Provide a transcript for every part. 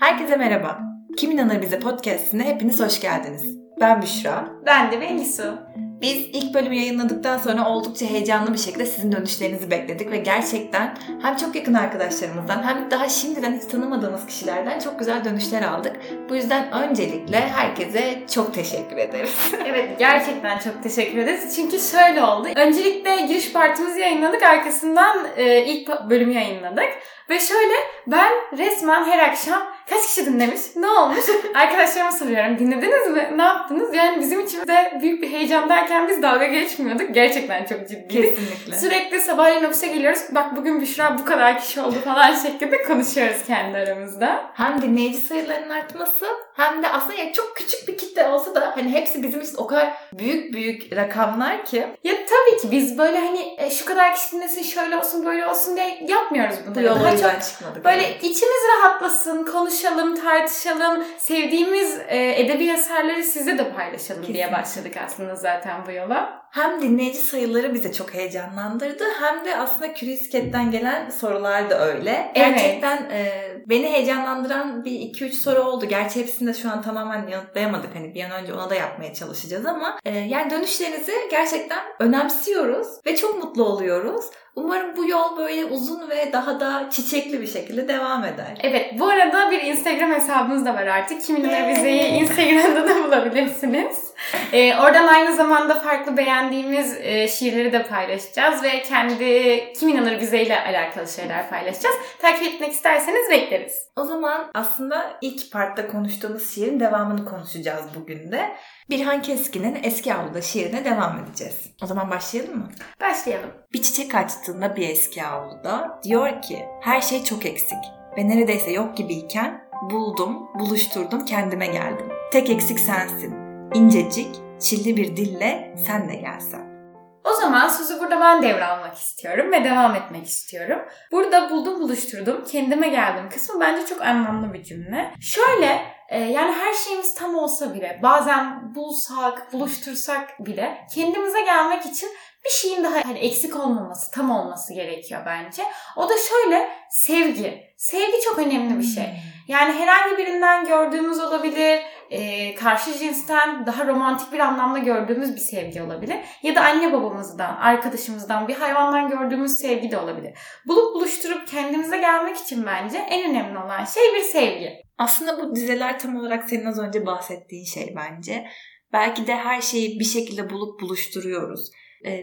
Herkese merhaba. Kim İnanır Bize podcast'ine hepiniz hoş geldiniz. Ben Büşra. Ben de Belisu. Biz ilk bölümü yayınladıktan sonra oldukça heyecanlı bir şekilde sizin dönüşlerinizi bekledik ve gerçekten hem çok yakın arkadaşlarımızdan hem daha şimdiden hiç tanımadığımız kişilerden çok güzel dönüşler aldık. Bu yüzden öncelikle herkese çok teşekkür ederiz. Evet, gerçekten çok teşekkür ederiz. Çünkü şöyle oldu. Öncelikle giriş partimizi yayınladık. Arkasından ilk bölümü yayınladık. Ve şöyle, ben resmen her akşam kaç kişi dinlemiş, ne olmuş? Arkadaşlarıma soruyorum, dinlediniz mi? Ne yaptınız? Yani bizim içimizde büyük bir heyecan derken biz dalga geçmiyorduk. Gerçekten çok ciddi. Kesinlikle. Sürekli sabahleyin ofise geliyoruz. Bak bugün Büşra bu kadar kişi oldu falan şeklinde konuşuyoruz kendi aramızda. Hem dinleyici sayılarının artması hem de aslında yani çok küçük bir kitle olsa da hani hepsi bizim için o kadar büyük rakamlar ki. Ya tabii ki biz böyle hani şu kadar kişi dinlesin, şöyle olsun, böyle olsun diye yapmıyoruz bunları. Daha çok çıkmadık böyle yani. İçimiz rahatlasın, konuşalım, tartışalım, sevdiğimiz edebi eserleri size de paylaşalım. Kesinlikle. Diye başladık aslında zaten bu yola. Hem dinleyici sayıları bize çok heyecanlandırdı hem de aslında Curiosit'ten gelen sorular da öyle. Evet. Gerçekten beni heyecanlandıran bir 2-3 soru oldu. Gerçi hepsini de şu an tamamen yanıtlayamadık. Hani bir an önce ona da yapmaya çalışacağız ama yani dönüşlerinizi gerçekten önemsiyoruz ve çok mutlu oluyoruz. Umarım bu yol böyle uzun ve daha da çiçekli bir şekilde devam eder. Evet, bu arada bir Instagram hesabımız da var artık. Kim İnanır Bize'yi Instagram'da da bulabilirsiniz. Oradan aynı zamanda farklı beğendiğimiz şiirleri de paylaşacağız ve kendi Kim İnanır Bize ile alakalı şeyler paylaşacağız. Takip etmek isterseniz bekleriz. O zaman aslında ilk partta konuştuğumuz şiirin devamını konuşacağız bugün de. Birhan Keskin'in Eski Avlu'da şiirine devam edeceğiz. O zaman başlayalım mı? Başlayalım. Bir çiçek açtığında bir eski avluda diyor ki her şey çok eksik ve neredeyse yok gibiyken buldum, buluşturdum, kendime geldim. Tek eksik sensin. İncecik, çilli bir dille sen de gelsen. O zaman sözü burada ben devralmak istiyorum ve devam etmek istiyorum. Burada buldum, buluşturdum, kendime geldim kısmı bence çok anlamlı bir cümle. Şöyle, yani her şeyimiz tam olsa bile, bazen bulsak, buluştursak bile kendimize gelmek için bir şeyin daha hani eksik olmaması, tam olması gerekiyor bence. O da şöyle, sevgi. Sevgi çok önemli bir şey. Yani herhangi birinden gördüğümüz olabilir, karşı cinsten daha romantik bir anlamda gördüğümüz bir sevgi olabilir. Ya da anne babamızdan, arkadaşımızdan, bir hayvandan gördüğümüz sevgi de olabilir. Bulup buluşturup kendimize gelmek için bence en önemli olan şey bir sevgi. Aslında bu dizeler tam olarak senin az önce bahsettiğin şey bence. Belki de her şeyi bir şekilde bulup buluşturuyoruz.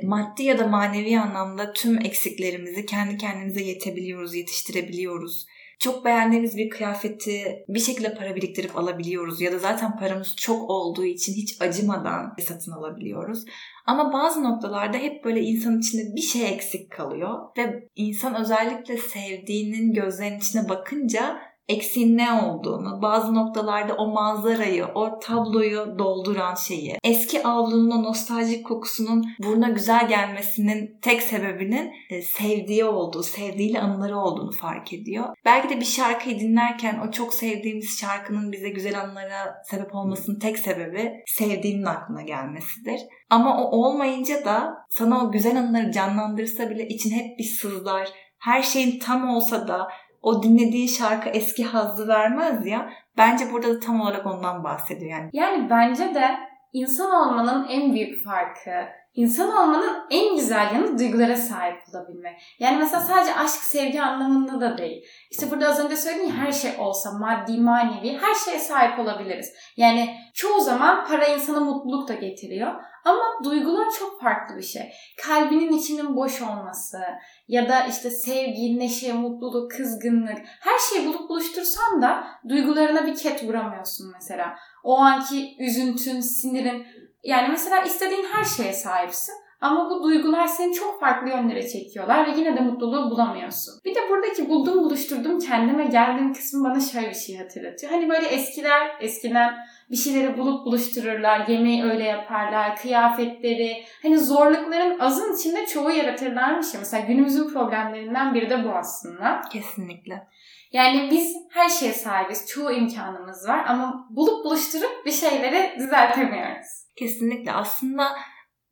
Maddi ya da manevi anlamda tüm eksiklerimizi kendi kendimize yetebiliyoruz, yetiştirebiliyoruz. Çok beğendiğimiz bir kıyafeti bir şekilde para biriktirip alabiliyoruz ya da zaten paramız çok olduğu için hiç acımadan satın alabiliyoruz. Ama bazı noktalarda hep böyle insanın içinde bir şey eksik kalıyor ve insan özellikle sevdiğinin gözlerinin içine bakınca eksiğin ne olduğunu, bazı noktalarda o manzarayı, o tabloyu dolduran şeyi, eski avlunun o nostaljik kokusunun buruna güzel gelmesinin tek sebebinin sevdiği olduğu, sevdiğiyle anıları olduğunu fark ediyor. Belki de bir şarkıyı dinlerken o çok sevdiğimiz şarkının bize güzel anılara sebep olmasının tek sebebi sevdiğinin aklına gelmesidir. Ama o olmayınca da sana o güzel anıları canlandırsa bile için hep bir sızlar. Her şeyin tam olsa da o dinlediği şarkı eski hazzı vermez ya. Bence burada da tam olarak ondan bahsediyor yani. Yani bence de insan olmanın en büyük farkı, insan olmanın en güzel yanı duygulara sahip olabilmek. Yani mesela sadece aşk, sevgi anlamında da değil. İşte burada az önce söyledim ya, her şey olsa, maddi, manevi her şeye sahip olabiliriz. Yani çoğu zaman para insana mutluluk da getiriyor. Ama duygular çok farklı bir şey. Kalbinin içinin boş olması ya da işte sevgi, neşe, mutluluk, kızgınlık her şeyi bulup buluştursan da duygularına bir ket vuramıyorsun mesela. O anki üzüntün, sinirin, yani mesela istediğin her şeye sahipsin. Ama bu duygular seni çok farklı yönlere çekiyorlar ve yine de mutluluğu bulamıyorsun. Bir de buradaki buldum, buluşturdum, kendime geldim kısmı bana şöyle bir şey hatırlatıyor. Hani böyle eskiden bir şeyleri bulup buluştururlar, yemeği öyle yaparlar, kıyafetleri. Hani zorlukların azın içinde çoğu yaratırlarmış ya. Mesela günümüzün problemlerinden biri de bu aslında. Kesinlikle. Yani biz her şeye sahibiz, çoğu imkanımız var ama bulup buluşturup bir şeyleri düzeltemiyoruz. Kesinlikle. Aslında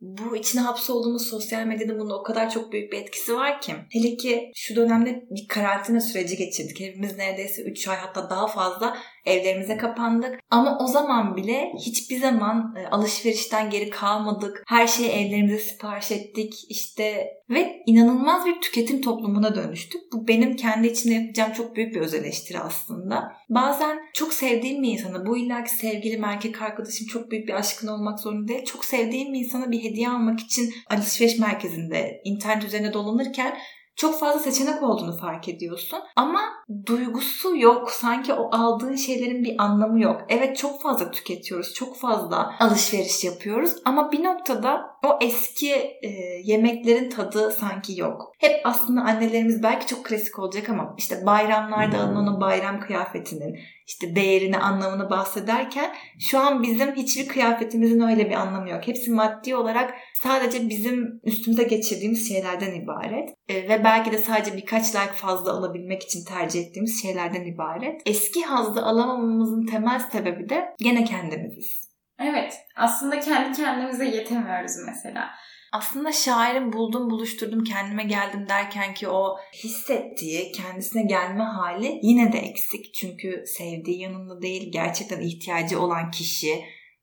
bu içine hapsolduğumuz sosyal medyanın bunun o kadar çok büyük bir etkisi var ki. Hele ki şu dönemde bir karantina süreci geçirdik. Hepimiz neredeyse 3 ay hatta daha fazla evlerimize kapandık. Ama o zaman bile hiçbir zaman alışverişten geri kalmadık. Her şeyi evlerimize sipariş ettik. İşte ve inanılmaz bir tüketim toplumuna dönüştük. Bu benim kendi içimde yapacağım çok büyük bir öz eleştiri aslında. Bazen çok sevdiğim bir insana, bu illaki sevgilim, erkek arkadaşım, çok büyük bir aşkın olmak zorunda değil. Çok sevdiğim bir insana bir hediye almak için alışveriş merkezinde, internet üzerine dolanırken çok fazla seçenek olduğunu fark ediyorsun. Ama duygusu yok. Sanki o aldığın şeylerin bir anlamı yok. Evet, çok fazla tüketiyoruz. Çok fazla alışveriş yapıyoruz. Ama bir noktada o eski yemeklerin tadı sanki yok. Hep aslında annelerimiz, belki çok klasik olacak ama işte bayramlarda alınan o bayram kıyafetinin işte değerini, anlamını bahsederken şu an bizim hiçbir kıyafetimizin öyle bir anlamı yok. Hepsi maddi olarak sadece bizim üstümüze geçirdiğimiz şeylerden ibaret. Ve belki de sadece birkaç like fazla alabilmek için tercih ettiğimiz şeylerden ibaret. Eski hazzı alamamamızın temel sebebi de gene kendimiziz. Evet, aslında kendi kendimize yetemiyoruz mesela. Aslında şairin buldum, buluşturdum, kendime geldim derken ki o hissettiği, kendisine gelme hali yine de eksik. Çünkü sevdiği yanında değil, gerçekten ihtiyacı olan kişi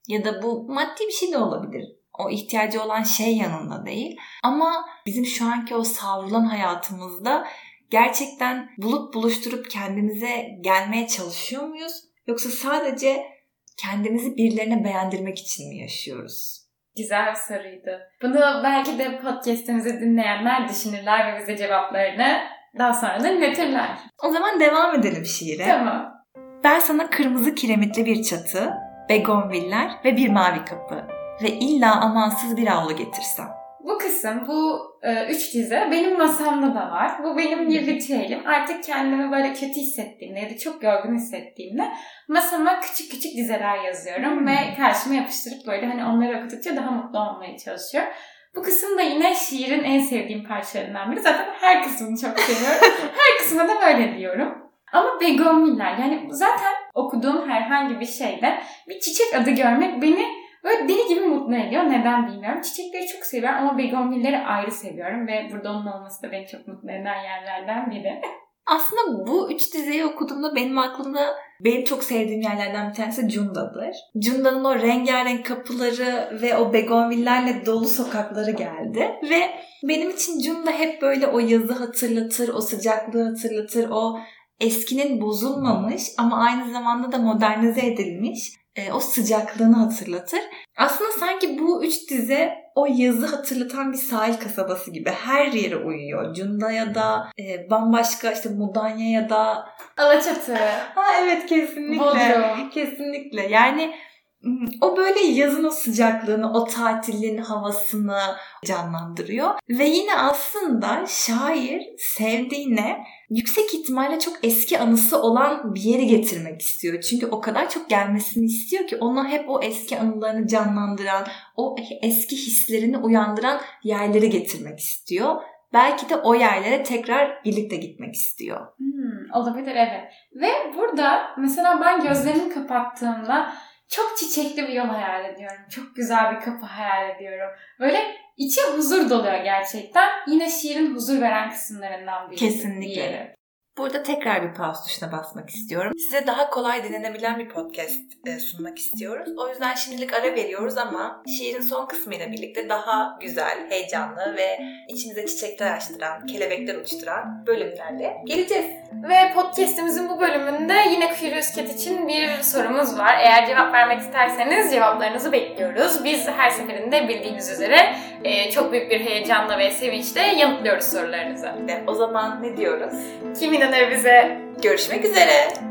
ya da bu maddi bir şey de olabilir. O ihtiyacı olan şey yanında değil. Ama bizim şu anki o savrulan hayatımızda gerçekten bulup buluşturup kendimize gelmeye çalışıyor muyuz? Yoksa sadece kendimizi birilerine beğendirmek için mi yaşıyoruz? Güzel sarıydı. Bunu belki de podcast'imizi dinleyenler düşünürler ve bize cevaplarını daha sonra da iletirler. O zaman devam edelim şiire. Tamam. Ben sana kırmızı kiremitli bir çatı, begonviller ve bir mavi kapı ve illa amansız bir avlu getirsem. Bu kısım, bu üç dize benim masamda da var. Bu benim bir ritüelim. Artık kendimi böyle kötü hissettiğimde ya da çok yorgun hissettiğimde masama küçük küçük dizeler yazıyorum ve karşıma yapıştırıp böyle hani onları okudukça daha mutlu olmaya çalışıyorum. Bu kısım da yine şiirin en sevdiğim parçalarından biri. Zaten her kısmını çok seviyorum. Her kısmına da böyle diyorum. Ama begonviller, yani zaten okuduğum herhangi bir şeyde bir çiçek adı görmek beni böyle deli gibi mutlu ediyor. Neden bilmiyorum. Çiçekleri çok seviyorum ama begonvilleri ayrı seviyorum ve burada onun olması da beni çok mutlu eden yerlerden biri. Aslında bu üç dizeyi okuduğumda benim aklımda benim çok sevdiğim yerlerden bir tanesi Cunda'dır. Cunda'nın o rengarenk kapıları ve o begonvillerle dolu sokakları geldi. Ve benim için Cunda hep böyle o yazı hatırlatır, o sıcaklığı hatırlatır, o eskinin bozulmamış ama aynı zamanda da modernize edilmiş o sıcaklığını hatırlatır. Aslında sanki bu üç dize o yazı hatırlatan bir sahil kasabası gibi her yere uyuyor. Cunda'ya da bambaşka işte Mudanya'ya da Alaçatı. Ha evet, kesinlikle. Bodrum. Kesinlikle. Yani o böyle yazın o sıcaklığını, o tatilin havasını canlandırıyor. Ve yine aslında şair sevdiğine yüksek ihtimalle çok eski anısı olan bir yeri getirmek istiyor. Çünkü o kadar çok gelmesini istiyor ki ona hep o eski anılarını canlandıran, o eski hislerini uyandıran yerleri getirmek istiyor. Belki de o yerlere tekrar birlikte gitmek istiyor. Olabilir, evet. Ve burada mesela ben gözlerimi kapattığımda çok çiçekli bir yol hayal ediyorum. Çok güzel bir kapı hayal ediyorum. Böyle içi huzur doluyor gerçekten. Yine şiirin huzur veren kısımlarından biri. Kesinlikle. Burada tekrar bir pause tuşuna basmak istiyorum. Size daha kolay dinlenebilen bir podcast sunmak istiyoruz. O yüzden şimdilik ara veriyoruz ama şiirin son kısmıyla birlikte daha güzel, heyecanlı ve içimize çiçekler açtıran, kelebekler uçturan bölümlerle geleceğiz. Ve podcast'imizin bu bölümünde yine Curious Cat için bir sorumuz var. Eğer cevap vermek isterseniz cevaplarınızı bekliyoruz. Biz her seferinde bildiğiniz üzere çok büyük bir heyecanla ve sevinçle yanıtlıyoruz sorularınızı. O zaman ne diyoruz? Kim İnanır Bize? Görüşmek üzere.